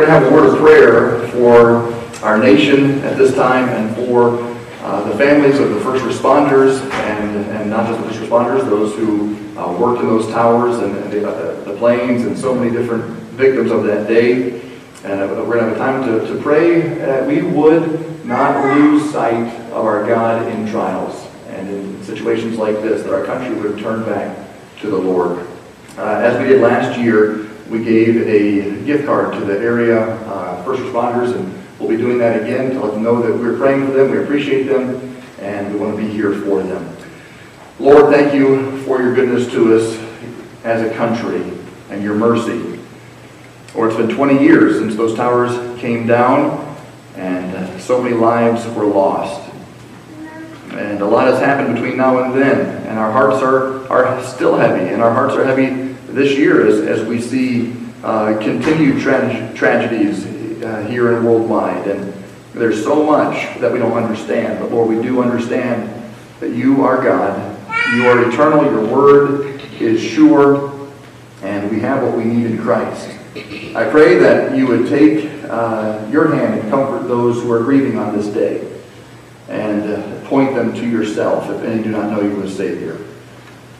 We're going to have a word of prayer for our nation at this time and for the families of the first responders, and not just the first responders, those who worked in those towers and the planes, and so many different victims of that day. And we're going to have a time to pray that we would not lose sight of our God in trials and in situations like this, that our country would turn back to the Lord. As we did last year, we gave a gift card to the area first responders, and we'll be doing that again to let them know that we're praying for them, we appreciate them, and we want to be here for them. Lord, thank you for your goodness to us as a country and your mercy. Or it's been 20 years since those towers came down, and so many lives were lost. And a lot has happened between now and then, and our hearts are still heavy, and our hearts are heavy this year as we see continued tragedies here and worldwide. And there's so much that we don't understand, but Lord, we do understand that you are God, you are eternal, your word is sure, and we have what we need in Christ. I pray that you would take your hand and comfort those who are grieving on this day, and point them to yourself if any do not know you as Savior.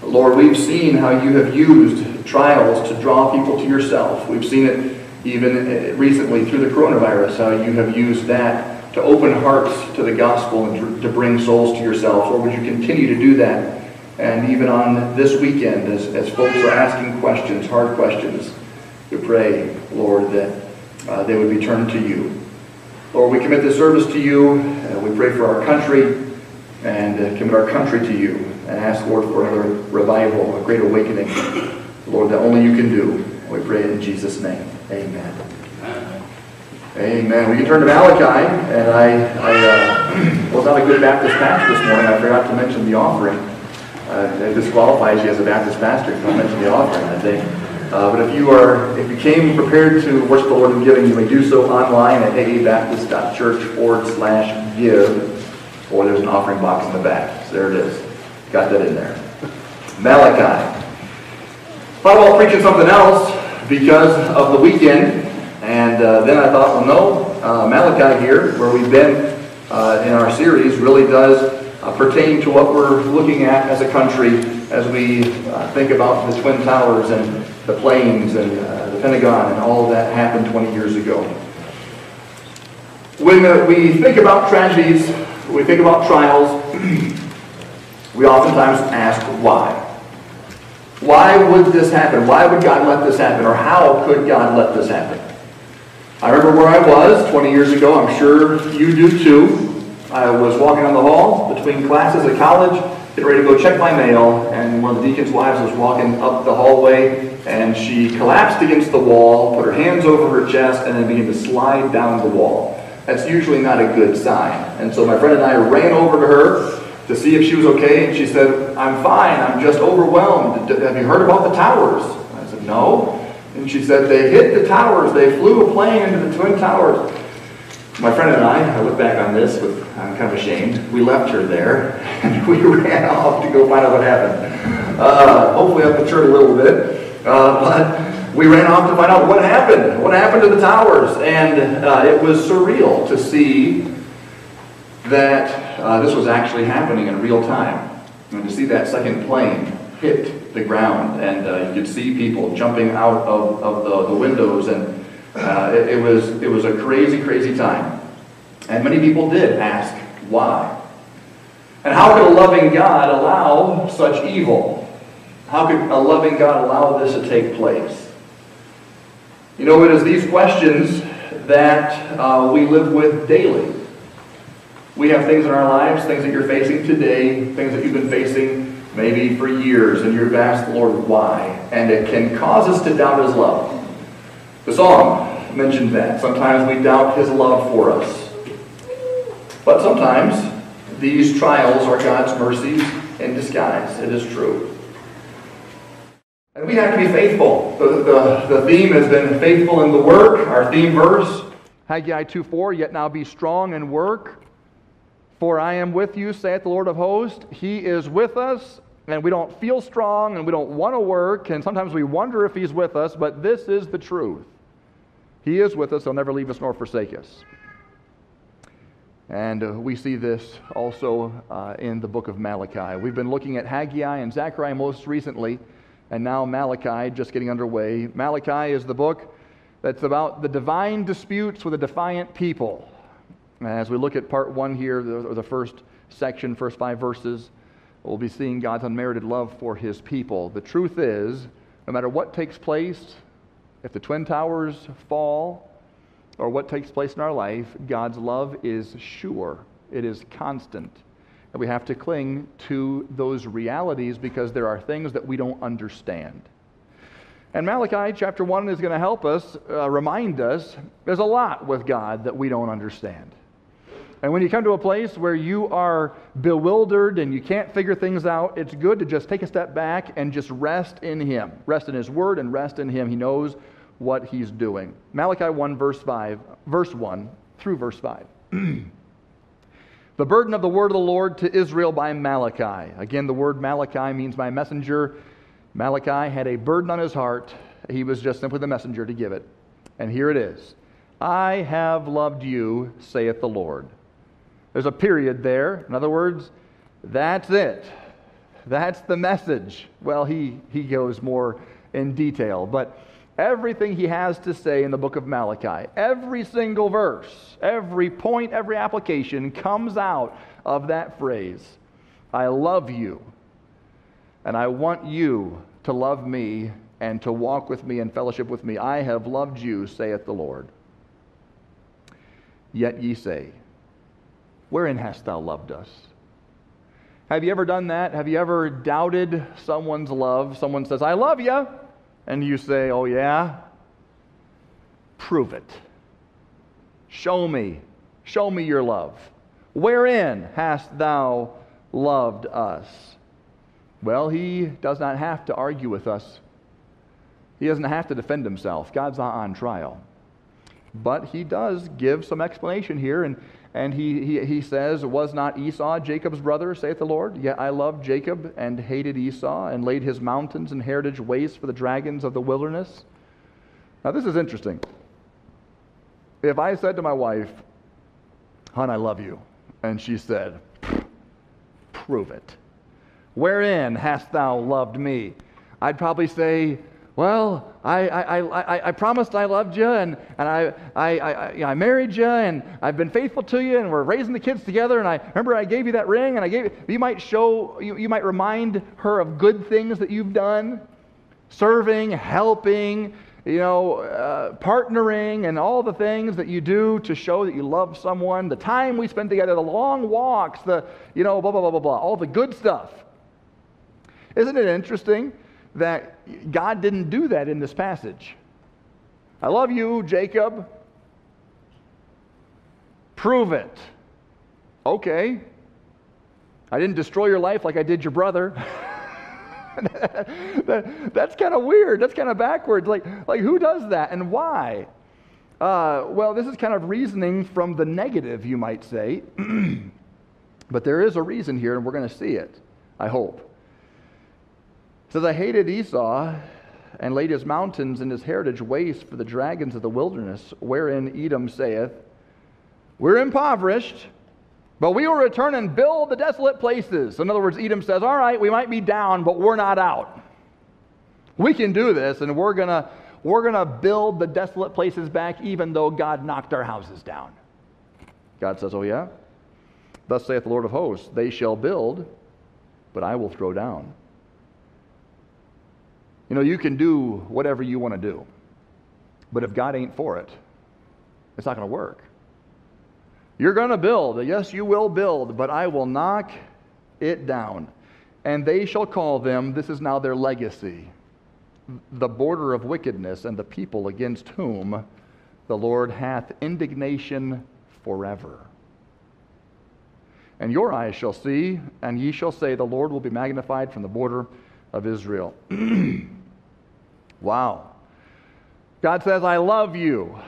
Lord, we've seen how you have used trials to draw people to yourself. We've seen it even recently through the coronavirus, how you have used that to open hearts to the gospel and to bring souls to yourself. Or would you continue to do that? And even on this weekend, as folks are asking questions, hard questions, we pray, Lord, that they would be turned to you. Lord, we commit this service to you. We pray for our country and commit our country to you, and ask, Lord, for another revival, a great awakening, Lord, that only you can do. We pray in Jesus' name. Amen. Amen. Amen. We can turn to Malachi, and I was not a good Baptist pastor this morning. I forgot to mention the offering. It disqualifies you as a Baptist pastor if I mention the offering that day. But if you came prepared to worship the Lord in giving, you may do so online at aabaptist.church/give. Or there's an offering box in the back. So there it is. Got that in there. Malachi. Thought about preaching something else because of the weekend, and then I thought, well, no, Malachi here, where we've been in our series, really does pertain to what we're looking at as a country as we think about the Twin Towers and the planes and the Pentagon and all that happened 20 years ago. When we think about tragedies, we think about trials, we oftentimes ask why. Why would this happen? Why would God let this happen? Or how could God let this happen? I remember where I was 20 years ago. I'm sure you do too. I was walking down the hall between classes at college, getting ready to go check my mail, and one of the deacon's wives was walking up the hallway, and she collapsed against the wall, put her hands over her chest, and then began to slide down the wall. That's usually not a good sign. And so my friend and I ran over to her to see if she was okay, and she said, "I'm fine, I'm just overwhelmed. Have you heard about the towers?" I said, "No." And she said, "They hit the towers, they flew a plane into the Twin Towers." My friend and I look back on this, with, I'm kind of ashamed, we left her there, and we ran off to go find out what happened. Hopefully I've matured a little bit, but we ran off to find out what happened to the towers, and it was surreal to see that this was actually happening in real time, and to see that second plane hit the ground, and you could see people jumping out of the windows, and it was a crazy, crazy time, and many people did ask why, and how could a loving God allow such evil? How could a loving God allow this to take place? You know, it is these questions that we live with daily. We have things in our lives, things that you're facing today, things that you've been facing maybe for years, and you've asked the Lord why. And it can cause us to doubt his love. The psalm mentioned that. Sometimes we doubt his love for us. But sometimes these trials are God's mercies in disguise. It is true. And we have to be faithful. The theme has been faithful in the work. Our theme verse, Haggai 2:4, "Yet now be strong and work, for I am with you, saith the Lord of hosts." He is with us, and we don't feel strong, and we don't want to work, and sometimes we wonder if he's with us, but this is the truth. He is with us. He'll never leave us nor forsake us. And we see this also in the book of Malachi. We've been looking at Haggai and Zechariah most recently, and now Malachi just getting underway. Malachi is the book that's about the divine disputes with a defiant people. As we look at part one here, the first section, first 5 verses, we'll be seeing God's unmerited love for his people. The truth is, no matter what takes place, if the Twin Towers fall, or what takes place in our life, God's love is sure. It is constant. And we have to cling to those realities because there are things that we don't understand. And Malachi chapter 1 is going to help us, remind us, there's a lot with God that we don't understand. And when you come to a place where you are bewildered and you can't figure things out, it's good to just take a step back and just rest in Him. Rest in His Word and rest in Him. He knows what he's doing. Malachi 1 verse 1 through verse 5. The burden of the word of the Lord to Israel by Malachi. Again, the word Malachi means my messenger. Malachi had a burden on his heart. He was just simply the messenger to give it. And here it is. I have loved you, saith the Lord. There's a period there. In other words, that's it. That's the message. Well, he goes more in detail, but everything he has to say in the book of Malachi, every single verse, every point, every application comes out of that phrase. I love you, and I want you to love me and to walk with me and fellowship with me. I have loved you, saith the Lord. Yet ye say, wherein hast thou loved us? Have you ever done that? Have you ever doubted someone's love? Someone says, I love you. And you say, oh yeah? Prove it. Show me. Show me your love. Wherein hast thou loved us? Well, he does not have to argue with us. He doesn't have to defend himself. God's not on trial. But he does give some explanation here, and he says, was not Esau Jacob's brother, saith the Lord? Yet I loved Jacob and hated Esau, and laid his mountains and heritage waste for the dragons of the wilderness. Now this is interesting. If I said to my wife, hon, I love you, and she said, prove it. Wherein hast thou loved me? I'd probably say, well, I promised I loved you, and I married you, and I've been faithful to you, and we're raising the kids together, and I remember I gave you that ring, and I gave you might show you might remind her of good things that you've done, serving, helping, partnering, and all the things that you do to show that you love someone, the time we spend together, the long walks, the blah blah blah blah blah, all the good stuff. Isn't it interesting that God didn't do that in this passage? I love you, Jacob. Prove it. Okay. I didn't destroy your life like I did your brother. That's kind of weird. That's kind of backwards. Like who does that and why? Well, this is kind of reasoning from the negative, you might say. But there is a reason here, and we're going to see it, I hope. It says, I hated Esau and laid his mountains and his heritage waste for the dragons of the wilderness, wherein Edom saith, we're impoverished, but we will return and build the desolate places. In other words, Edom says, all right, we might be down, but we're not out. We can do this, and we're gonna build the desolate places back, even though God knocked our houses down. God says, oh yeah? Thus saith the Lord of hosts, they shall build, but I will throw down. You can do whatever you want to do, but if God ain't for it, it's not going to work. You're going to build. Yes, you will build, but I will knock it down. And they shall call them, this is now their legacy, the border of wickedness and the people against whom the Lord hath indignation forever. And your eyes shall see, and ye shall say, the Lord will be magnified from the border of Israel. Wow. God says, I love you.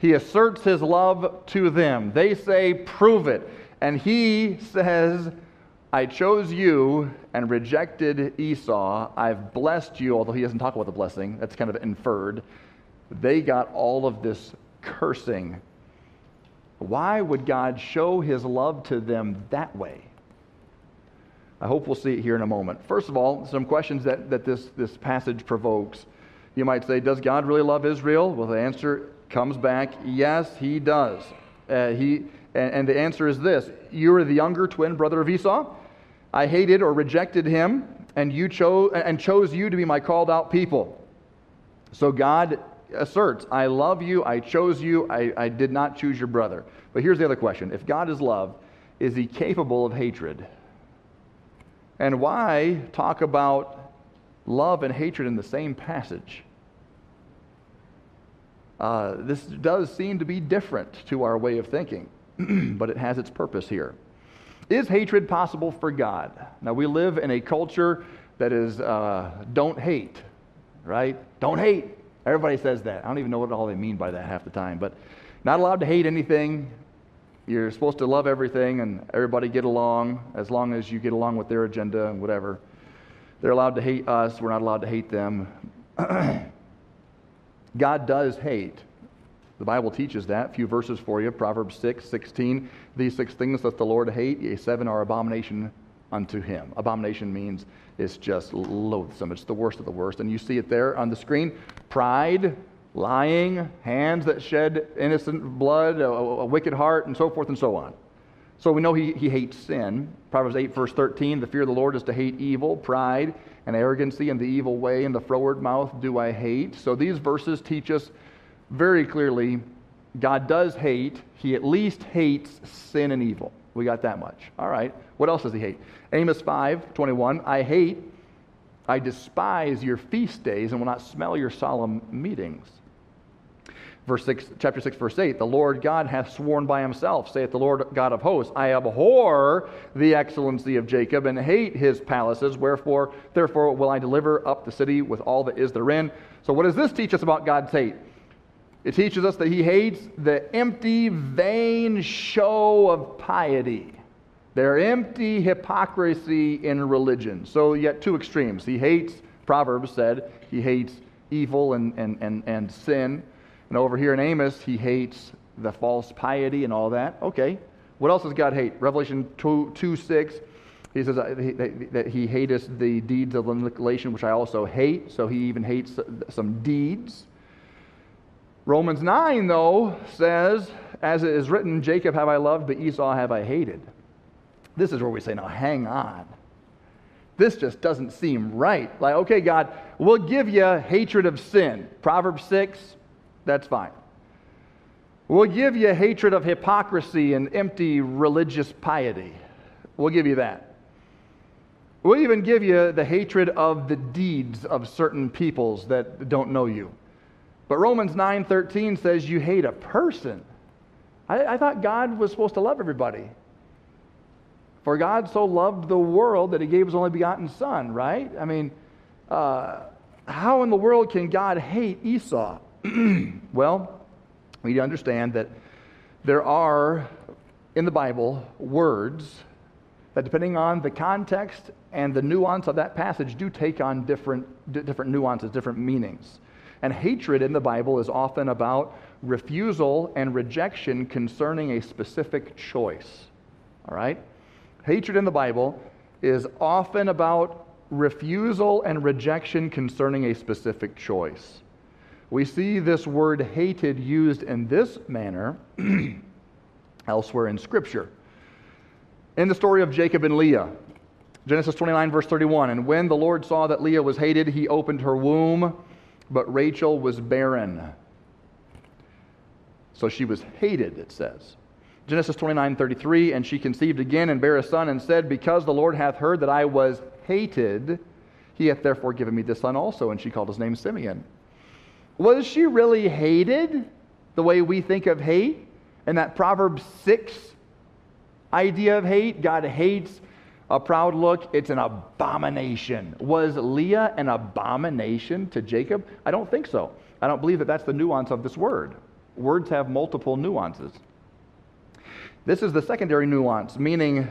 He asserts his love to them. They say, prove it. And he says, I chose you and rejected Esau. I've blessed you, although he doesn't talk about the blessing. That's kind of inferred. they got all of this cursing. Why would God show his love to them that way? I hope we'll see it here in a moment. First of all, some questions that this passage provokes. You might say, does God really love Israel? Well, the answer comes back, yes, he does. And the answer is this: you are the younger twin brother of Esau. I hated or rejected him, and chose you to be my called out people. So God asserts, I love you, I chose you, I did not choose your brother. But here's the other question. If God is love, is he capable of hatred? And why talk about love and hatred in the same passage? This does seem to be different to our way of thinking, but it has its purpose here. Is hatred possible for God? Now, we live in a culture that is don't hate, right? Don't hate. Everybody says that. I don't even know what all they mean by that half the time, but not allowed to hate anything. You're supposed to love everything and everybody get along as long as you get along with their agenda and whatever. They're allowed to hate us. We're not allowed to hate them. God does hate. The Bible teaches that. A few verses for you. Proverbs 6:16. These six things that the Lord hate, yea, seven are abomination unto him. Abomination means it's just loathsome. It's the worst of the worst. And you see it there on the screen. Pride, lying, hands that shed innocent blood, a wicked heart, and so forth and so on. So we know he hates sin. Proverbs 8, verse 13, the fear of the Lord is to hate evil, pride, and arrogancy, and the evil way, and the froward mouth do I hate. So these verses teach us very clearly God does hate. He at least hates sin and evil. We got that much. All right. What else does he hate? Amos 5:21, I despise your feast days and will not smell your solemn meetings. Verse 6, chapter 6, verse 8, the Lord God hath sworn by himself, saith the Lord God of hosts, I abhor the excellency of Jacob and hate his palaces, wherefore, therefore will I deliver up the city with all that is therein. So what does this teach us about God's hate? It teaches us that he hates the empty, vain show of piety, their empty hypocrisy in religion. So you got two extremes. He hates, Proverbs said, he hates evil and sin. And over here in Amos, he hates the false piety and all that. Okay, what else does God hate? Revelation 2:6, he says that he hateth the deeds of manipulation, which I also hate. So he even hates some deeds. Romans 9, though, says, as it is written, Jacob have I loved, but Esau have I hated. This is where we say, now hang on. This just doesn't seem right. Like, okay, God, we'll give you hatred of sin. Proverbs 6. That's fine. We'll give you hatred of hypocrisy and empty religious piety. We'll give you that. We'll even give you the hatred of the deeds of certain peoples that don't know you. But Romans 9:13 says you hate a person. I thought God was supposed to love everybody. For God so loved the world that he gave his only begotten son, right? I mean, how in the world can God hate Esau? Well, we need to understand that there are, in the Bible, words that, depending on the context and the nuance of that passage, do take on different nuances, different meanings. And hatred in the Bible is often about refusal and rejection concerning a specific choice. All right? Hatred in the Bible is often about refusal and rejection concerning a specific choice. We see this word hated used in this manner elsewhere in Scripture. In the story of Jacob and Leah, Genesis 29, verse 31, and when the Lord saw that Leah was hated, he opened her womb, but Rachel was barren. So she was hated, it says. Genesis 29, 33, and she conceived again and bare a son and said, because the Lord hath heard that I was hated, he hath therefore given me this son also, and she called his name Simeon. Was she really hated the way we think of hate? And that Proverbs 6 idea of hate, God hates a proud look, it's an abomination. Was Leah an abomination to Jacob? I don't think so. I don't believe that that's the nuance of this word. Words have multiple nuances. This is the secondary nuance, meaning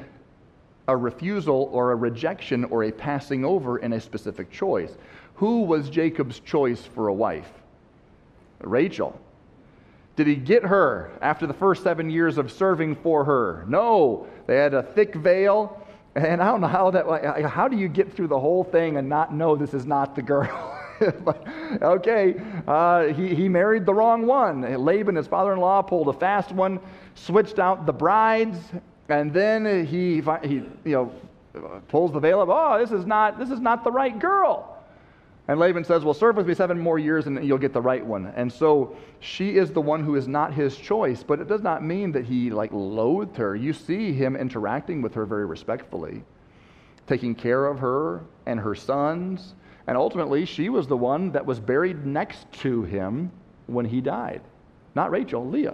a refusal or a rejection or a passing over in a specific choice. Who was Jacob's choice for a wife? Rachel. Did he get her after the first 7 years of serving for her? No. They had a thick veil, and I don't know how do you get through the whole thing and not know this is not the girl? But, okay, he married the wrong one. Laban, his father-in-law, pulled a fast one, switched out the brides, and then he pulls the veil up. Oh, this is not the right girl. And Laban says, well, serve with me 7 more years and you'll get the right one. And so she is the one who is not his choice, but it does not mean that he loathed her. You see him interacting with her very respectfully, taking care of her and her sons. And ultimately, she was the one that was buried next to him when he died. Not Rachel, Leah.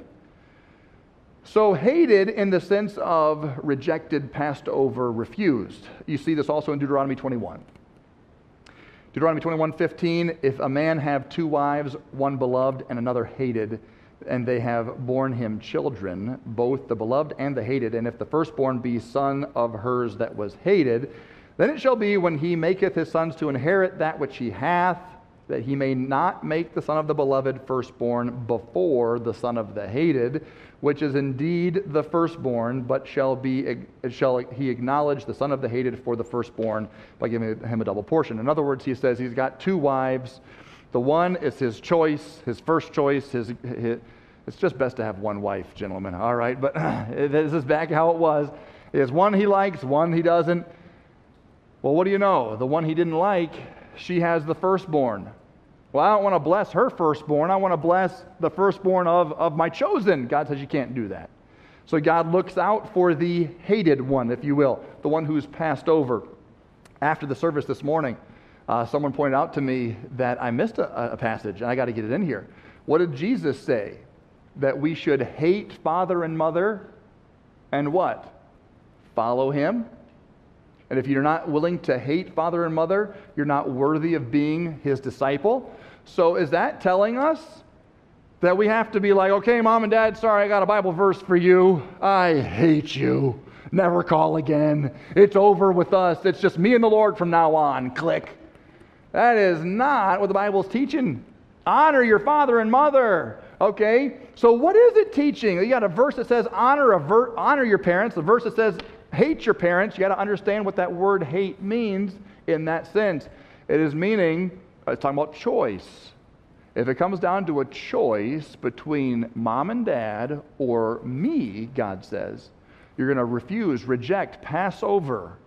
So hated in the sense of rejected, passed over, refused. You see this also in Deuteronomy 21. Deuteronomy 21:15, if a man have 2 wives, one beloved and another hated, and they have borne him children, both the beloved and the hated, and if the firstborn be son of hers that was hated, then it shall be when he maketh his sons to inherit that which he hath, that he may not make the son of the beloved firstborn before the son of the hated, which is indeed the firstborn, but shall he acknowledge the son of the hated for the firstborn by giving him a double portion. In other words, he says he's got 2 wives. The one is his choice, his first choice. It's just best to have 1 wife, gentlemen. All right, but this is back how it was. It's one he likes, one he doesn't. Well, what do you know? The one he didn't like, she has the firstborn. Well, I don't want to bless her firstborn. I want to bless the firstborn of my chosen. God says you can't do that. So God looks out for the hated one, if you will, the one who's passed over. After the service this morning, someone pointed out to me that I missed a passage, and I got to get it in here. What did Jesus say? That we should hate father and mother and what? Follow him. And if you're not willing to hate father and mother, you're not worthy of being his disciple. So is that telling us that we have to be like, okay, mom and dad, sorry, I got a Bible verse for you. I hate you. Never call again. It's over with us. It's just me and the Lord from now on. Click. That is not what the Bible's teaching. Honor your father and mother. Okay, so what is it teaching? You got a verse that says honor your parents. The verse that says hate your parents. You got to understand what that word hate means in that sense. It is meaning, it's talking about choice. If it comes down to a choice between mom and dad or me, God says, you're going to refuse, reject, pass over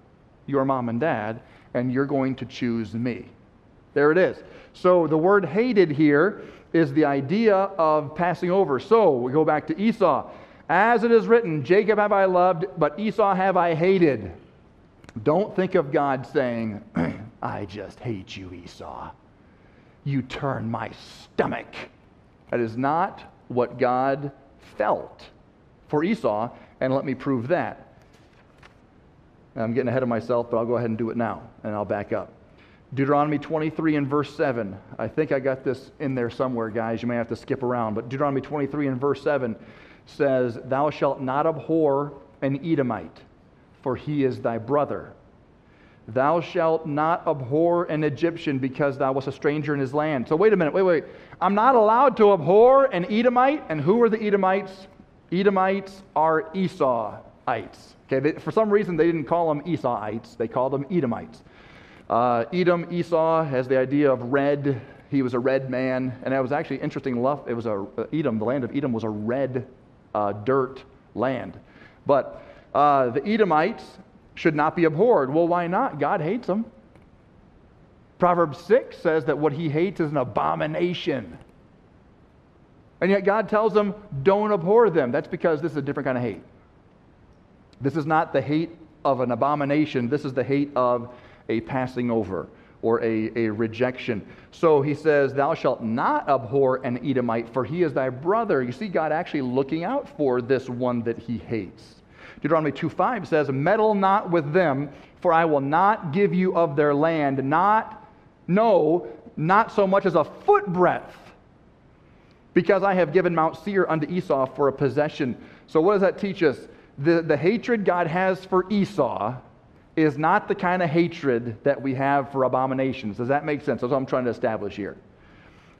your mom and dad, and you're going to choose me. There it is. So the word hated here is the idea of passing over. So we go back to Esau. As it is written, Jacob have I loved, but Esau have I hated. Don't think of God saying, I just hate you, Esau. You turn my stomach. That is not what God felt for Esau, and let me prove that. I'm getting ahead of myself, but I'll go ahead and do it now, and I'll back up. Deuteronomy 23 and verse 7. I think I got this in there somewhere, guys. You may have to skip around, but Deuteronomy 23 and verse 7 says, thou shalt not abhor an Edomite, for he is thy brother. Thou shalt not abhor an Egyptian, because thou wast a stranger in his land. So wait a minute. I'm not allowed to abhor an Edomite. And who are the Edomites? Edomites are Esauites. Okay, for some reason they didn't call them Esauites. They called them Edomites. Edom, Esau has the idea of red. He was a red man. And that was actually interesting. It was Edom. The land of Edom was a red dirt land. But the Edomites should not be abhorred. Well, why not? God hates them. Proverbs 6 says that what he hates is an abomination. And yet God tells them, don't abhor them. That's because this is a different kind of hate. This is not the hate of an abomination. This is the hate of a passing over or a rejection. So he says, thou shalt not abhor an Edomite, for he is thy brother. You see God actually looking out for this one that he hates. Deuteronomy 2:5 says, meddle not with them, for I will not give you of their land, not so much as a foot breadth, because I have given Mount Seir unto Esau for a possession. So what does that teach us? The hatred God has for Esau is not the kind of hatred that we have for abominations. Does that make sense? That's what I'm trying to establish here.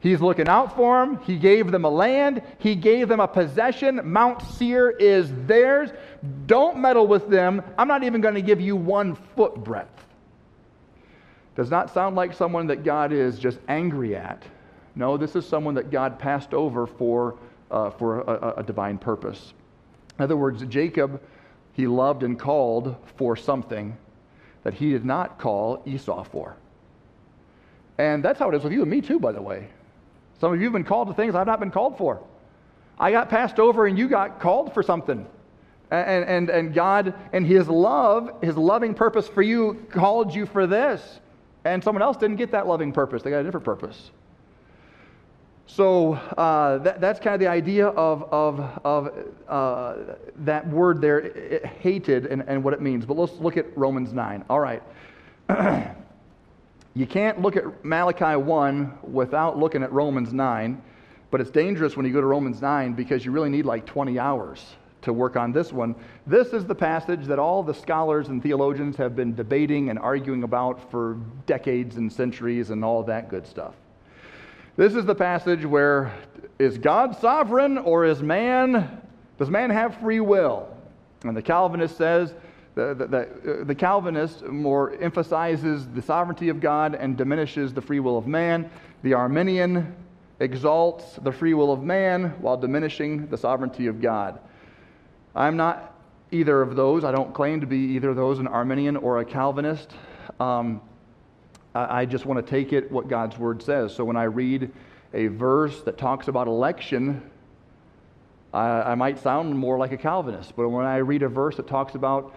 He's looking out for them. He gave them a land. He gave them a possession. Mount Seir is theirs. Don't meddle with them. I'm not even going to give you 1 foot breadth. Does not sound like someone that God is just angry at. No, this is someone that God passed over for a divine purpose. In other words, Jacob, he loved and called for something that he did not call Esau for. And that's how it is with you and me too, by the way. Some of you have been called to things I've not been called for. I got passed over and you got called for something. And God and His love, His loving purpose for you called you for this. And someone else didn't get that loving purpose. They got a different purpose. So that's kind of the idea of that word there, it hated, and what it means. But let's look at Romans 9. All right. You can't look at Malachi 1 without looking at Romans 9, but it's dangerous when you go to Romans 9 because you really need like 20 hours to work on this one. This is the passage that all the scholars and theologians have been debating and arguing about for decades and centuries and all that good stuff. This is the passage where, is God sovereign or is man, does man have free will? And the Calvinist says, The Calvinist more emphasizes the sovereignty of God and diminishes the free will of man. The Arminian exalts the free will of man while diminishing the sovereignty of God. I'm not either of those. I don't claim to be either of those, an Arminian or a Calvinist. I just want to take it what God's Word says. So when I read a verse that talks about election, I might sound more like a Calvinist. But when I read a verse that talks about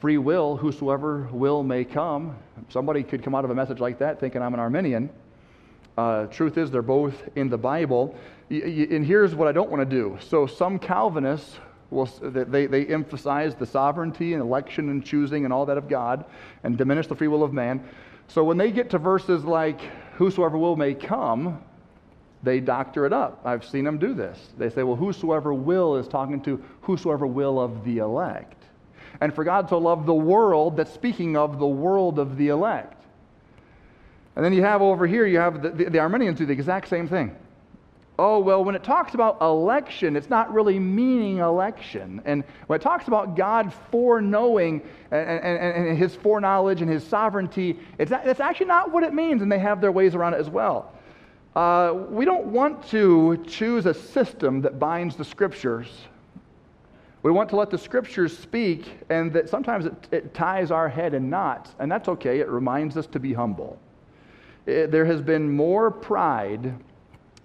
free will, whosoever will may come. Somebody could come out of a message like that thinking I'm an Arminian. Truth is, they're both in the Bible. And here's what I don't want to do. So some Calvinists, they emphasize the sovereignty and election and choosing and all that of God and diminish the free will of man. So when they get to verses like, whosoever will may come, they doctor it up. I've seen them do this. They say, well, whosoever will is talking to whosoever will of the elect. And for God so loved the world, that's speaking of the world of the elect. And then you have over here, you have the Arminians do the exact same thing. Oh, well, when it talks about election, it's not really meaning election. And when it talks about God foreknowing and His foreknowledge and His sovereignty, it's actually not what it means, and they have their ways around it as well. We don't want to choose a system that binds the Scriptures. We want to let the Scriptures speak, and that sometimes it ties our head in knots, and that's okay. It reminds us to be humble. There has been more pride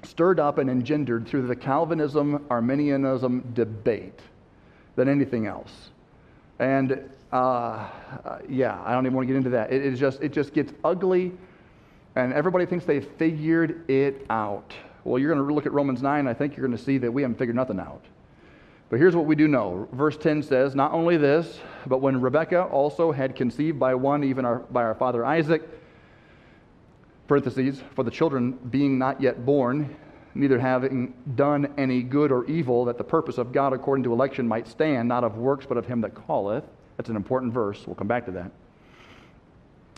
stirred up and engendered through the Calvinism-Arminianism debate than anything else. And I don't even want to get into that. It just gets ugly, and everybody thinks they've figured it out. Well, you're going to look at Romans 9, and I think you're going to see that we haven't figured nothing out. But here's what we do know. Verse 10 says, not only this, but when Rebekah also had conceived by one, even by our father Isaac, parentheses, for the children being not yet born, neither having done any good or evil, that the purpose of God according to election might stand, not of works, but of him that calleth. That's an important verse. We'll come back to that.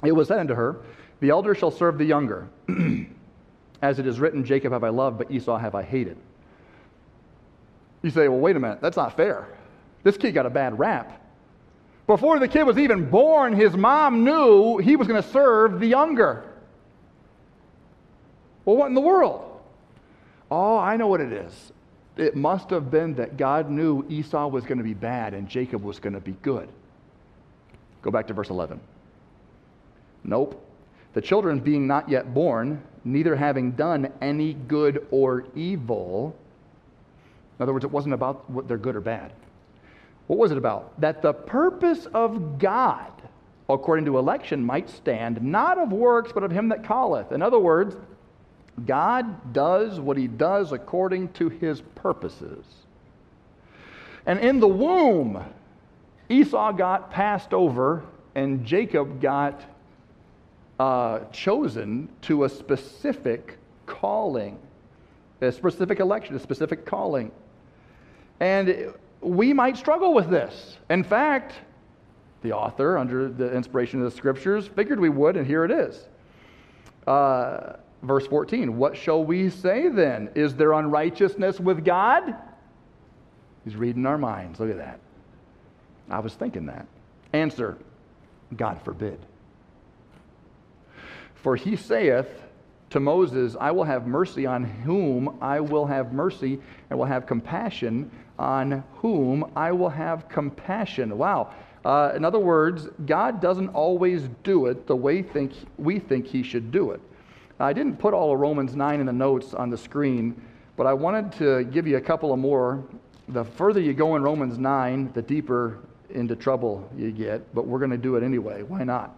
It was said unto her, the elder shall serve the younger. As it is written, Jacob have I loved, but Esau have I hated. You say, well, wait a minute, that's not fair. This kid got a bad rap. Before the kid was even born, his mom knew he was going to serve the younger. Well, what in the world? Oh, I know what it is. It must have been that God knew Esau was going to be bad and Jacob was going to be good. Go back to verse 11. Nope. The children being not yet born, neither having done any good or evil. In other words, it wasn't about what they're good or bad. What was it about? That the purpose of God, according to election, might stand, not of works, but of him that calleth. In other words, God does what he does according to his purposes. And in the womb, Esau got passed over, and Jacob got chosen to a specific calling, a specific election, a specific calling. And we might struggle with this. In fact, the author, under the inspiration of the Scriptures, figured we would, and here it is. Verse 14, what shall we say then? Is there unrighteousness with God? He's reading our minds. Look at that. I was thinking that. Answer, God forbid. For he saith to Moses, I will have mercy on whom I will have mercy, and will have compassion on whom I will have compassion. Wow. In other words, God doesn't always do it the way we think he should do it. I didn't put all of Romans 9 in the notes on the screen, but I wanted to give you a couple of more. The further you go in Romans 9, the deeper into trouble you get, but we're going to do it anyway. Why not?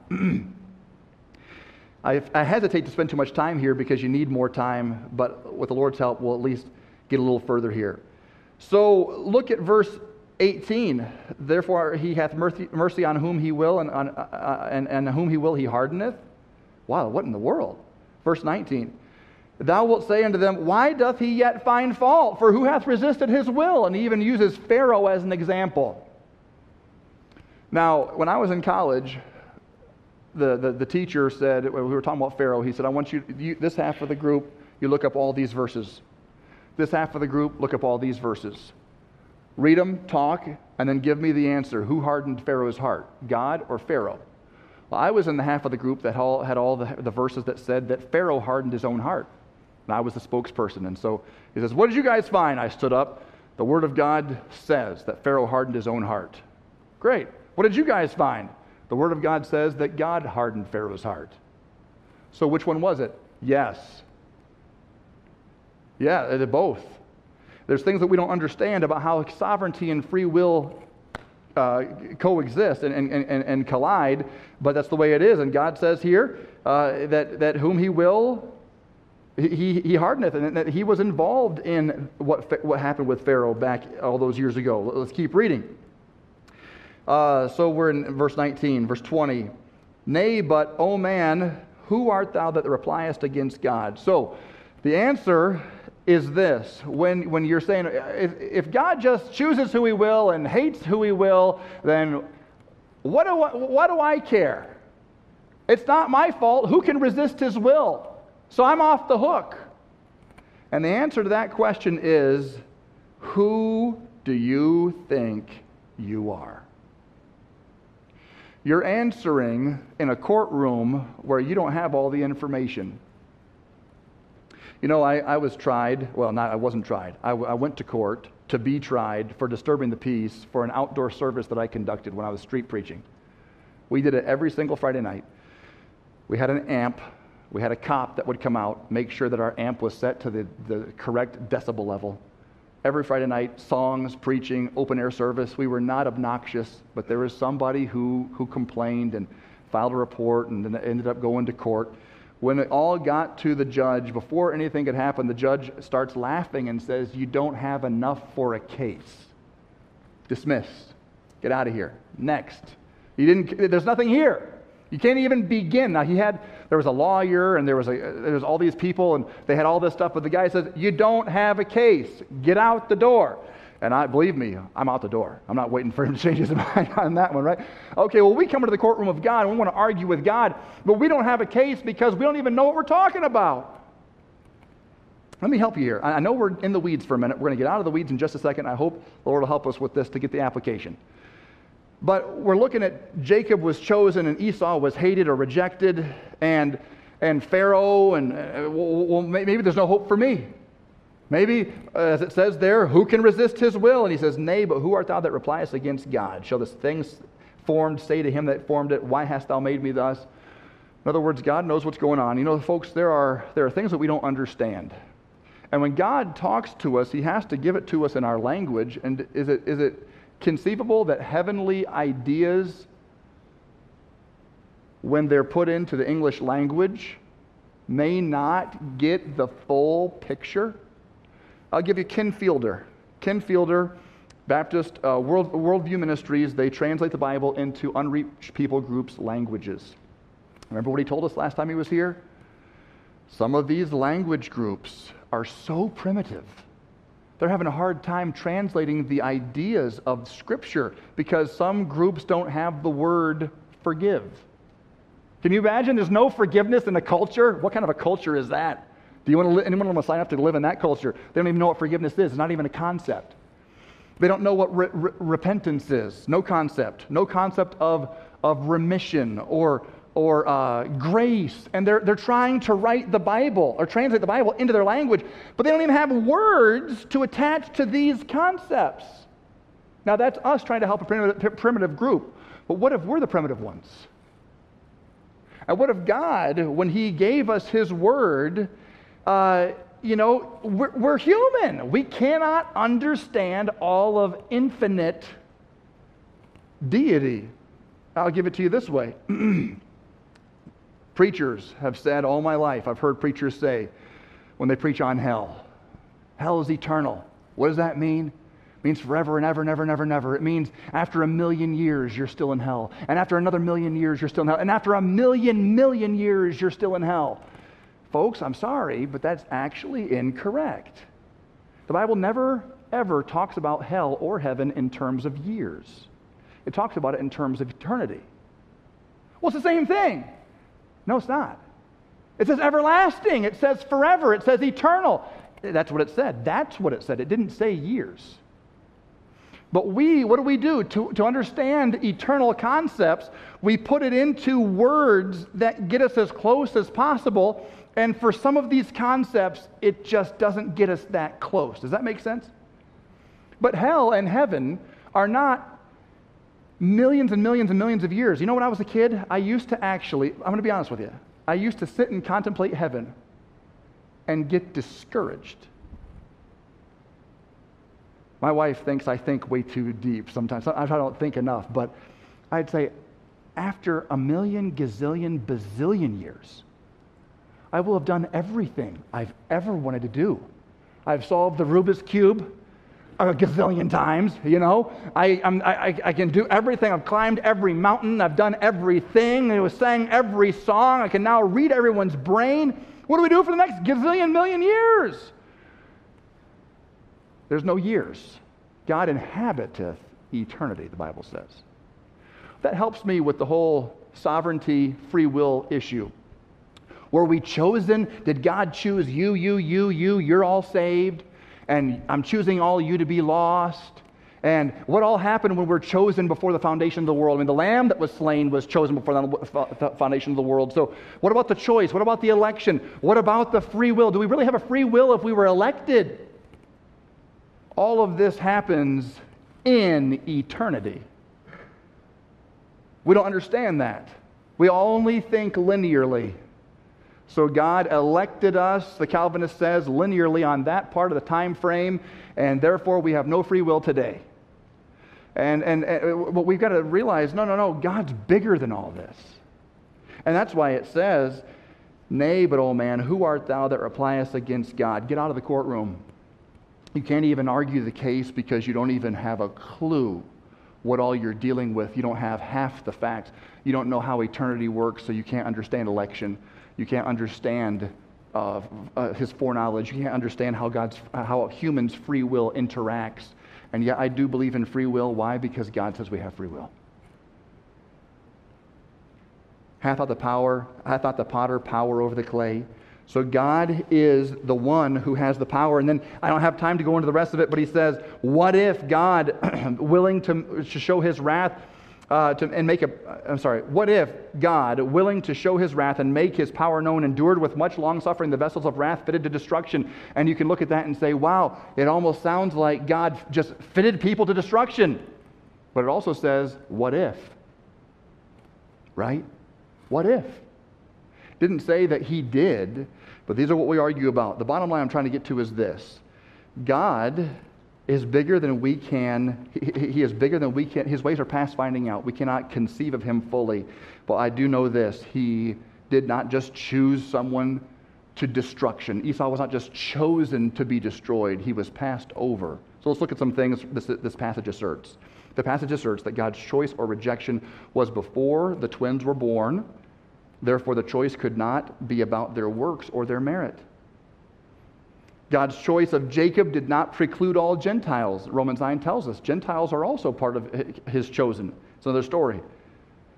I hesitate to spend too much time here because you need more time, but with the Lord's help, we'll at least get a little further here. So look at verse 18. Therefore he hath mercy on whom he will, and whom he will he hardeneth. Wow, what in the world? Verse 19, thou wilt say unto them, why doth he yet find fault? For who hath resisted his will? And he even uses Pharaoh as an example. Now, when I was in college, the teacher said, we were talking about Pharaoh, he said, I want you, this half of the group, you look up all these verses. This half of the group, look up all these verses. Read them, talk, and then give me the answer. Who hardened Pharaoh's heart, God or Pharaoh? Well, I was in the half of the group that had all the verses that said that Pharaoh hardened his own heart. And I was the spokesperson. And so he says, what did you guys find? I stood up. The Word of God says that Pharaoh hardened his own heart. Great. What did you guys find? The Word of God says that God hardened Pharaoh's heart. So which one was it? Yes. Yeah, they're both. There's things that we don't understand about how sovereignty and free will coexist and collide, but that's the way it is. And God says here that whom he will, he hardeneth, and that he was involved in what happened with Pharaoh back all those years ago. Let's keep reading. So we're in verse 19, verse 20. Nay, but, O man, who art thou that repliest against God? So the answer is this. When you're saying, if God just chooses who he will and hates who he will, then what do I care? It's not my fault. Who can resist his will? So I'm off the hook. And the answer to that question is, who do you think you are? You're answering in a courtroom where you don't have all the information. You know, I was tried. Well, I wasn't tried. I went to court to be tried for disturbing the peace for an outdoor service that I conducted when I was street preaching. We did it every single Friday night. We had an amp. We had a cop that would come out, make sure that our amp was set to the correct decibel level. Every Friday night, songs, preaching, open-air service. We were not obnoxious, but there was somebody who complained and filed a report and then ended up going to court. When it all got to the judge, before anything could happen, the judge starts laughing and says, you don't have enough for a case. Dismissed. Get out of here. Next. There's nothing here. You can't even begin. Now, there was a lawyer, and there was all these people, and they had all this stuff, but the guy says, you don't have a case. Get out the door. And believe me, I'm out the door. I'm not waiting for him to change his mind on that one, right? Okay, well, we come into the courtroom of God, and we want to argue with God, but we don't have a case because we don't even know what we're talking about. Let me help you here. I know we're in the weeds for a minute. We're going to get out of the weeds in just a second. I hope the Lord will help us with this to get the application. But we're looking at Jacob was chosen and Esau was hated or rejected, and Pharaoh, and well, maybe there's no hope for me. Maybe, as it says there, who can resist his will? And he says, nay, but who art thou that repliest against God? Shall this thing formed say to him that formed it, why hast thou made me thus? In other words, God knows what's going on. You know, folks, there are things that we don't understand. And when God talks to us, he has to give it to us in our language. And is it conceivable that heavenly ideas, when they're put into the English language, may not get the full picture? I'll give you Ken Fielder. Ken Fielder, Baptist World View Ministries, they translate the Bible into unreached people groups' languages. Remember what he told us last time he was here? Some of these language groups are so primitive. They're having a hard time translating the ideas of Scripture because some groups don't have the word forgive. Can you imagine? There's no forgiveness in the culture. What kind of a culture is that? Do you want to anyone want to sign up to live in that culture? They don't even know what forgiveness is. It's not even a concept. They don't know what repentance is. No concept. No concept of remission or grace. And they're trying to write the Bible or translate the Bible into their language, but they don't even have words to attach to these concepts. Now that's us trying to help a primitive group. But what if we're the primitive ones? And what if God, when He gave us His Word, we're human. We cannot understand all of infinite deity. I'll give it to you this way. Preachers have said all my life, I've heard preachers say when they preach on hell, hell is eternal. What does that mean? It means forever and ever and ever and ever and ever. It means after 1,000,000 years, you're still in hell. And after another 1,000,000 years, you're still in hell. And after 1,000,000,000 years, you're still in hell. Folks, I'm sorry, but that's actually incorrect. The Bible never, ever talks about hell or heaven in terms of years. It talks about it in terms of eternity. Well, it's the same thing. No, it's not. It says everlasting. It says forever. It says eternal. That's what it said. That's what it said. It didn't say years. But what do we do? To understand eternal concepts, we put it into words that get us as close as possible, and for some of these concepts, it just doesn't get us that close. Does that make sense? But hell and heaven are not millions and millions and millions of years. You know, when I was a kid, I'm going to be honest with you, I used to sit and contemplate heaven and get discouraged. My wife thinks I think way too deep sometimes. Sometimes I don't think enough, but I'd say after 1,000,000,000,000,000,000 years, I will have done everything I've ever wanted to do. I've solved the Rubik's Cube a gazillion times, you know. I can do everything. I've climbed every mountain. I've done everything. I sang every song. I can now read everyone's brain. What do we do for the next gazillion million years? There's no years. God inhabiteth eternity, the Bible says. That helps me with the whole sovereignty, free will issue. Were we chosen? Did God choose you, you're all saved, and I'm choosing all you to be lost? And what all happened when we're chosen before the foundation of the world? I mean, the lamb that was slain was chosen before the foundation of the world. So what about the choice? What about the election? What about the free will? Do we really have a free will if we were elected? All of this happens in eternity. We don't understand that. We only think linearly. So God elected us, the Calvinist says, linearly on that part of the time frame, and therefore we have no free will today. And we've got to realize, no, God's bigger than all this. And that's why it says, "Nay, but O man, who art thou that repliest against God?" Get out of the courtroom. You can't even argue the case because you don't even have a clue what all you're dealing with. You don't have half the facts. You don't know how eternity works, so you can't understand election. You can't understand His foreknowledge. You can't understand how a human's free will interacts. And yet I do believe in free will. Why? Because God says we have free will. Hath not the potter power over the clay? So God is the one who has the power. And then I don't have time to go into the rest of it, but he says, what if God, willing to show his wrath and make his power known, endured with much long-suffering the vessels of wrath fitted to destruction? And you can look at that and say, wow, it almost sounds like God just fitted people to destruction. But it also says, what if? Right? What if? Didn't say that he did, but these are what we argue about. The bottom line I'm trying to get to is this: God is bigger than we can. He is bigger than we can. His ways are past finding out. We cannot conceive of him fully. But I do know this: he did not just choose someone to destruction. Esau was not just chosen to be destroyed. He was passed over. So let's look at some things this passage asserts. The passage asserts that God's choice or rejection was before the twins were born. Therefore, the choice could not be about their works or their merit. God's choice of Jacob did not preclude all Gentiles. Romans 9 tells us Gentiles are also part of his chosen. It's another story.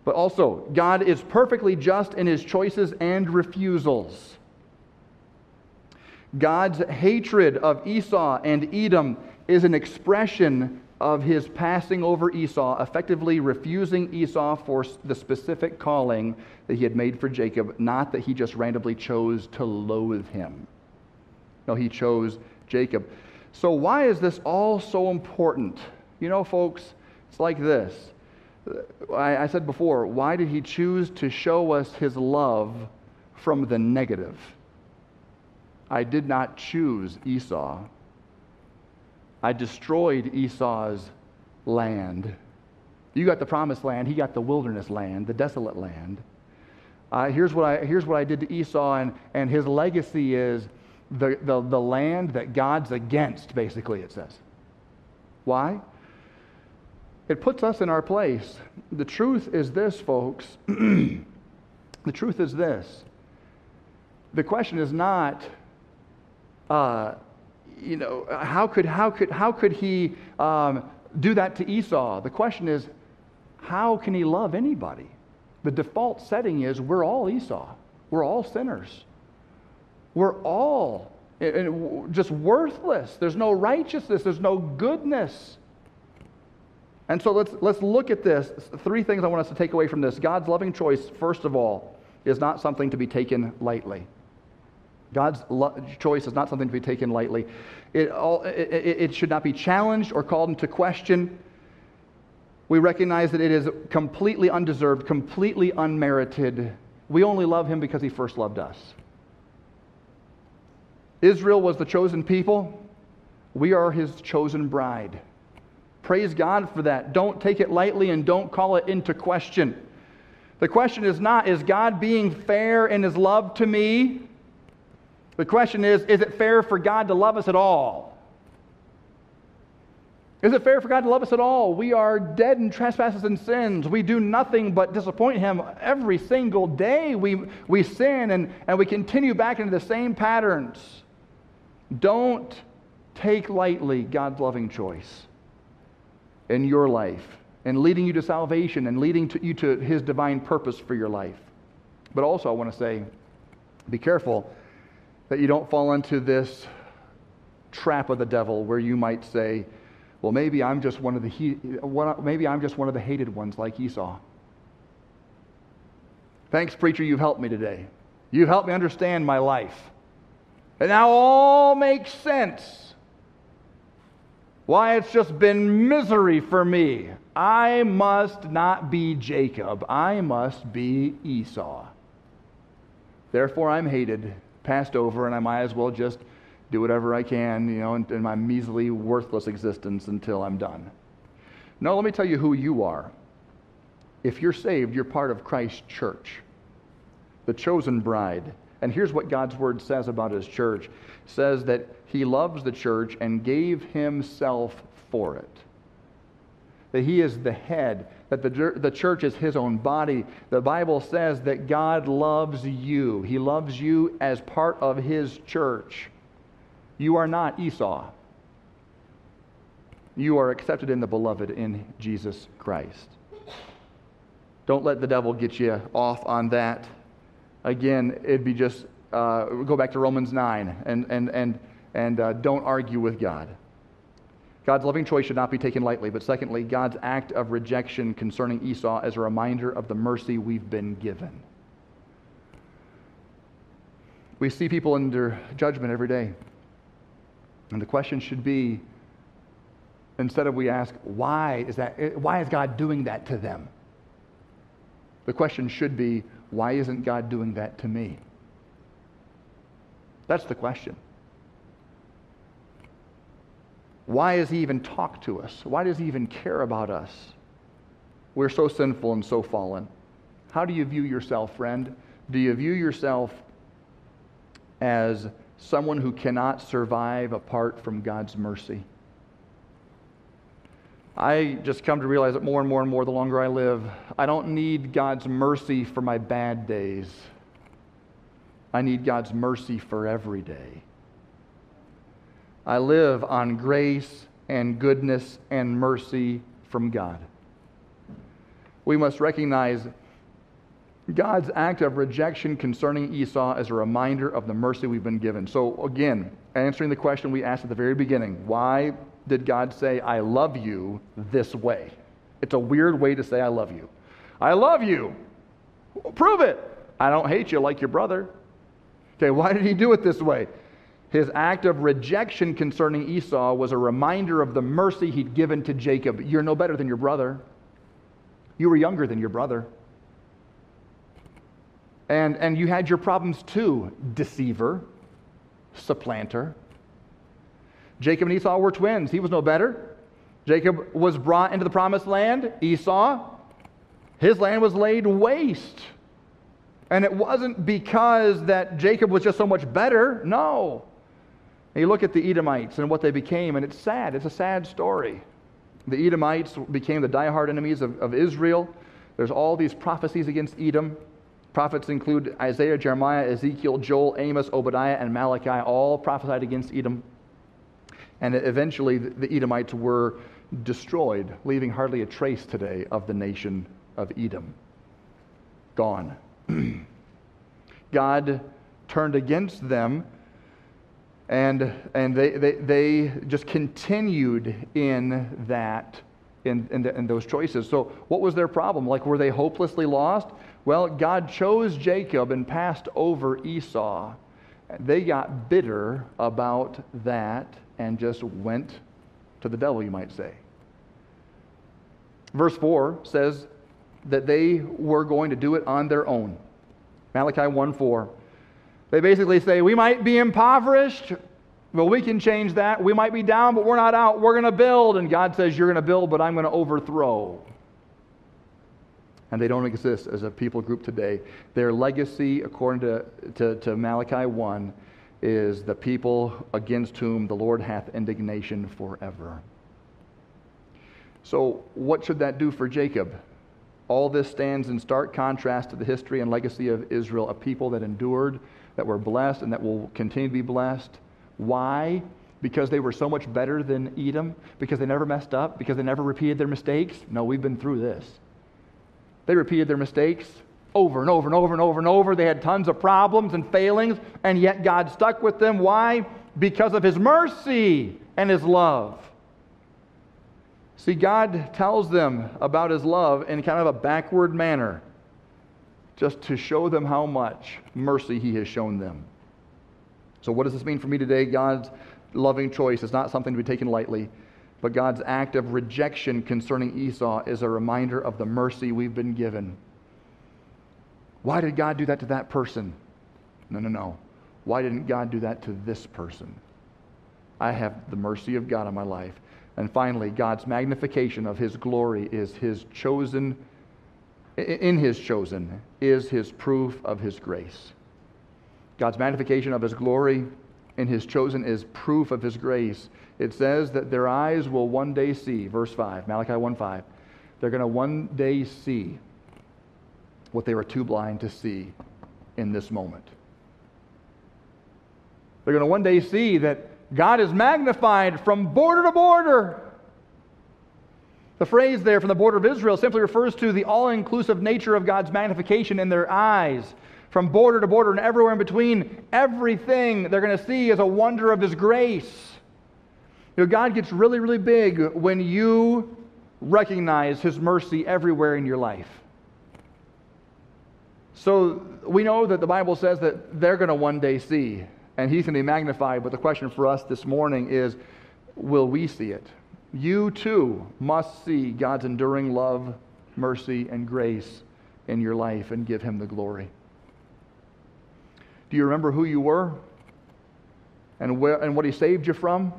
But also, God is perfectly just in his choices and refusals. God's hatred of Esau and Edom is an expression of his passing over Esau, effectively refusing Esau for the specific calling that he had made for Jacob, not that he just randomly chose to loathe him. No, he chose Jacob. So why is this all so important? You know, folks, it's like this. I said before, why did he choose to show us his love from the negative? I did not choose Esau. I destroyed Esau's land. You got the promised land. He got the wilderness land, the desolate land. Here's what I did to Esau, and his legacy is the land that God's against, basically, it says. Why? It puts us in our place. The truth is this, folks. The truth is this. The question is not, how could he do that to Esau? The question is, how can he love anybody? The default setting is we're all Esau. We're all sinners. We're all just worthless. There's no righteousness. There's no goodness. And so let's look at this. Three things I want us to take away from this. God's loving choice, first of all, is not something to be taken lightly. God's choice is not something to be taken lightly. It should not be challenged or called into question. We recognize that it is completely undeserved, completely unmerited. We only love him because he first loved us. Israel was the chosen people. We are his chosen bride. Praise God for that. Don't take it lightly and don't call it into question. The question is not, is God being fair in his love to me? The question is it fair for God to love us at all? Is it fair for God to love us at all? We are dead in trespasses and sins. We do nothing but disappoint him every single day. We sin and we continue back into the same patterns. Don't take lightly God's loving choice in your life and leading you to salvation and leading you to his divine purpose for your life. But also I want to say, be careful that you don't fall into this trap of the devil where you might say, well, maybe I'm just one of the hated ones like Esau. Thanks, preacher, you've helped me today. You've helped me understand my life. And now all makes sense. Why, it's just been misery for me. I must not be Jacob. I must be Esau. Therefore, I'm hated, passed over, and I might as well just do whatever I can, in my measly, worthless existence until I'm done. No, let me tell you who you are. If you're saved, you're part of Christ's church, the chosen bride. And here's what God's word says about his church. It says that he loves the church and gave himself for it. That he is the head, that the church is his own body. The Bible says that God loves you. He loves you as part of his church. You are not Esau. You are accepted in the beloved in Jesus Christ. Don't let the devil get you off on that. Again, it'd be just, go back to Romans 9 and don't argue with God. God's loving choice should not be taken lightly. But secondly, God's act of rejection concerning Esau is a reminder of the mercy we've been given. We see people under judgment every day. And the question should be, instead of we ask, why is God doing that to them? The question should be, why isn't God doing that to me? That's the question. Why does he even talk to us? Why does he even care about us? We're so sinful and so fallen. How do you view yourself, friend? Do you view yourself as someone who cannot survive apart from God's mercy? I just come to realize that more and more and more the longer I live, I don't need God's mercy for my bad days. I need God's mercy for every day. I live on grace and goodness and mercy from God. we must recognize God's act of rejection concerning Esau as a reminder of the mercy we've been given. So again, answering the question we asked at the very beginning, why did God say, I love you this way? It's a weird way to say, I love you. I love you. Prove it. I don't hate you like your brother. Okay, why did he do it this way? His act of rejection concerning Esau was a reminder of the mercy he'd given to Jacob. You're no better than your brother. You were younger than your brother. And you had your problems too, deceiver, supplanter. Jacob and Esau were twins. He was no better. Jacob was brought into the promised land. Esau, his land was laid waste. And it wasn't because that Jacob was just so much better. No. And you look at the Edomites and what they became, and it's sad. It's a sad story. The Edomites became the diehard enemies of Israel. There's all these prophecies against Edom. Prophets include Isaiah, Jeremiah, Ezekiel, Joel, Amos, Obadiah, and Malachi, all prophesied against Edom. And eventually the Edomites were destroyed, leaving hardly a trace today of the nation of Edom. Gone. God turned against them, and they just continued in that in those choices. So what was their problem? Like, were they hopelessly lost? Well, God chose Jacob and passed over Esau. They got bitter about that and just went to the devil, you might say. Verse 4 says that they were going to do it on their own. Malachi 1:4. They basically say, we might be impoverished, but we can change that. We might be down, but we're not out. We're going to build. And God says, you're going to build, but I'm going to overthrow. And they don't exist as a people group today. Their legacy, according to Malachi 1, is the people against whom the Lord hath indignation forever. So what should that do for Jacob? All this stands in stark contrast to the history and legacy of Israel, a people that endured, that were blessed, and that will continue to be blessed. Why? Because they were so much better than Edom? Because they never messed up? Because they never repeated their mistakes? No, we've been through this. They repeated their mistakes over and over and over and over and over. They had tons of problems and failings, and yet God stuck with them. Why? Because of His mercy and His love. See, God tells them about His love in kind of a backward manner, just to show them how much mercy He has shown them. So what does this mean for me today? God's loving choice is not something to be taken lightly. But God's act of rejection concerning Esau is a reminder of the mercy we've been given. Why did God do that to that person? No. Why didn't God do that to this person? I have the mercy of God on my life. And finally, God's magnification of His glory is His proof of His grace. God's magnification of His glory in His chosen is proof of His grace. It says that their eyes will one day see, verse 5, Malachi 1:5. They're going to one day see what they were too blind to see in this moment. They're going to one day see that God is magnified from border to border. The phrase there, from the border of Israel, simply refers to the all-inclusive nature of God's magnification in their eyes. From border to border and everywhere in between, everything they're going to see is a wonder of His grace. You know, God gets really, really big when you recognize His mercy everywhere in your life. So we know that the Bible says that they're going to one day see, and He's going to be magnified. But the question for us this morning is, will we see it? You too must see God's enduring love, mercy, and grace in your life and give Him the glory. Do you remember who you were and where, and what He saved you from?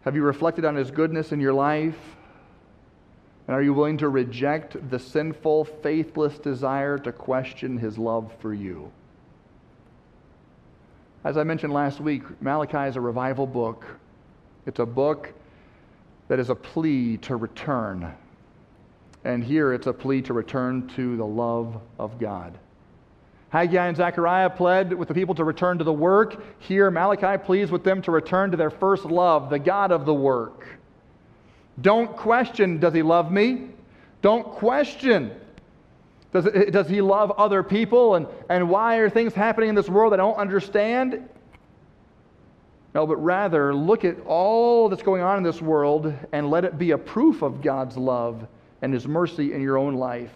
Have you reflected on His goodness in your life? And are you willing to reject the sinful, faithless desire to question His love for you? As I mentioned last week, Malachi is a revival book. It's a book that is a plea to return. And here it's a plea to return to the love of God. Haggai and Zechariah pled with the people to return to the work. Here, Malachi pleads with them to return to their first love, the God of the work. Don't question, does he love me? Don't question, does he love other people? And why are things happening in this world I don't understand? No, but rather look at all that's going on in this world and let it be a proof of God's love and His mercy in your own life.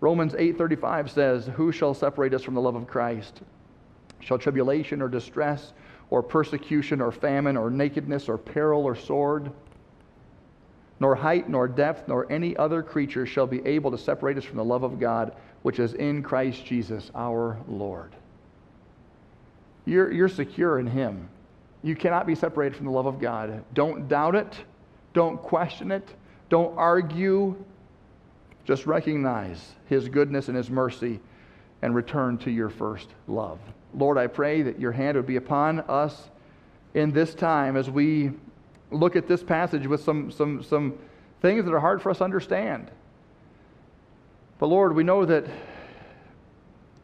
Romans 8:35 says, "Who shall separate us from the love of Christ? Shall tribulation or distress or persecution or famine or nakedness or peril or sword? Nor height, nor depth, nor any other creature shall be able to separate us from the love of God, which is in Christ Jesus our Lord." You're secure in Him. You cannot be separated from the love of God. Don't doubt it. Don't question it. Don't argue. Just recognize His goodness and His mercy and return to your first love. Lord, I pray that your hand would be upon us in this time as we look at this passage with some things that are hard for us to understand. But Lord, we know that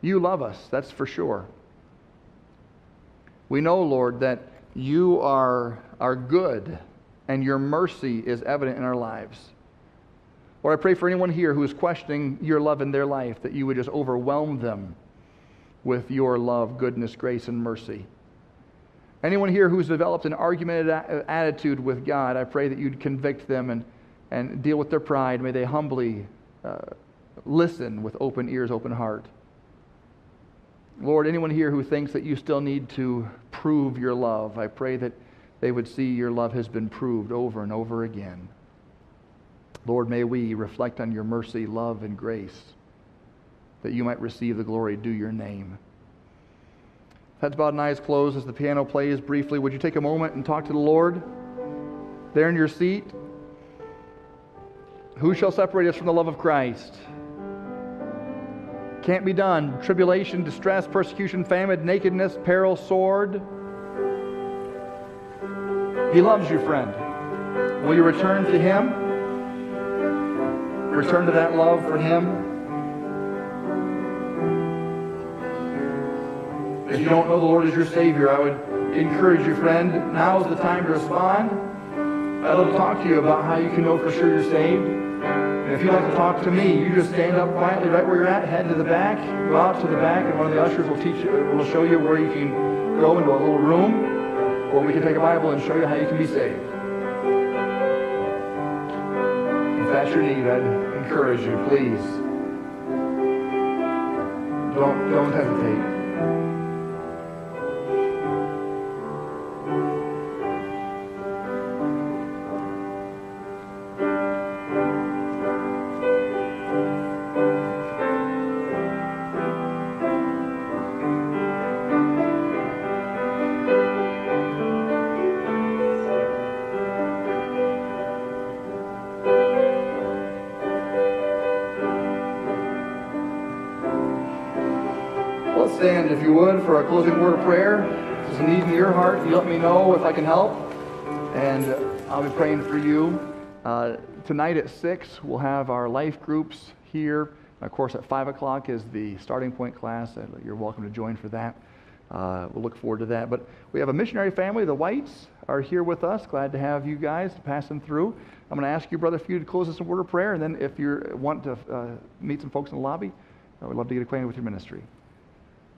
you love us, that's for sure. We know, Lord, that you are good and your mercy is evident in our lives. Lord, I pray for anyone here who is questioning your love in their life, that you would just overwhelm them with your love, goodness, grace, and mercy. Anyone here who's developed an argumentative attitude with God, I pray that you'd convict them and deal with their pride. May they humbly listen with open ears, open heart. Lord, anyone here who thinks that you still need to prove your love, I pray that they would see your love has been proved over and over again. Lord, may we reflect on your mercy, love, and grace, that you might receive the glory due your name. Heads bowed and eyes closed as the piano plays briefly. Would you take a moment and talk to the Lord there in your seat? Who shall separate us from the love of Christ? Can't be done. Tribulation, distress, persecution, famine, nakedness, peril, sword. He loves you, friend. Will you return to Him? Return to that love for Him? If you don't know the Lord as your Savior, I would encourage you, friend, now's the time to respond. I'd love to talk to you about how you can know for sure you're saved. And if you'd like to talk to me, you just stand up quietly right where you're at, head to the back, go out to the back, and one of the ushers will teach you, will show you where you can go into a little room, or we can take a Bible and show you how you can be saved. If that's your need, I'd encourage you, please. Don't hesitate. Stand, if you would, for a closing word of prayer. If there's a need in your heart, you let me know if I can help, and I'll be praying for you. Tonight at 6, we'll have our life groups here. Of course, at 5 o'clock is the starting point class. You're welcome to join for that. We'll look forward to that. But we have a missionary family. The Whites are here with us. Glad to have you guys passing through. I'm going to ask you, brother, if you would close us in a word of prayer, and then if you want to meet some folks in the lobby, I would love to get acquainted with your ministry.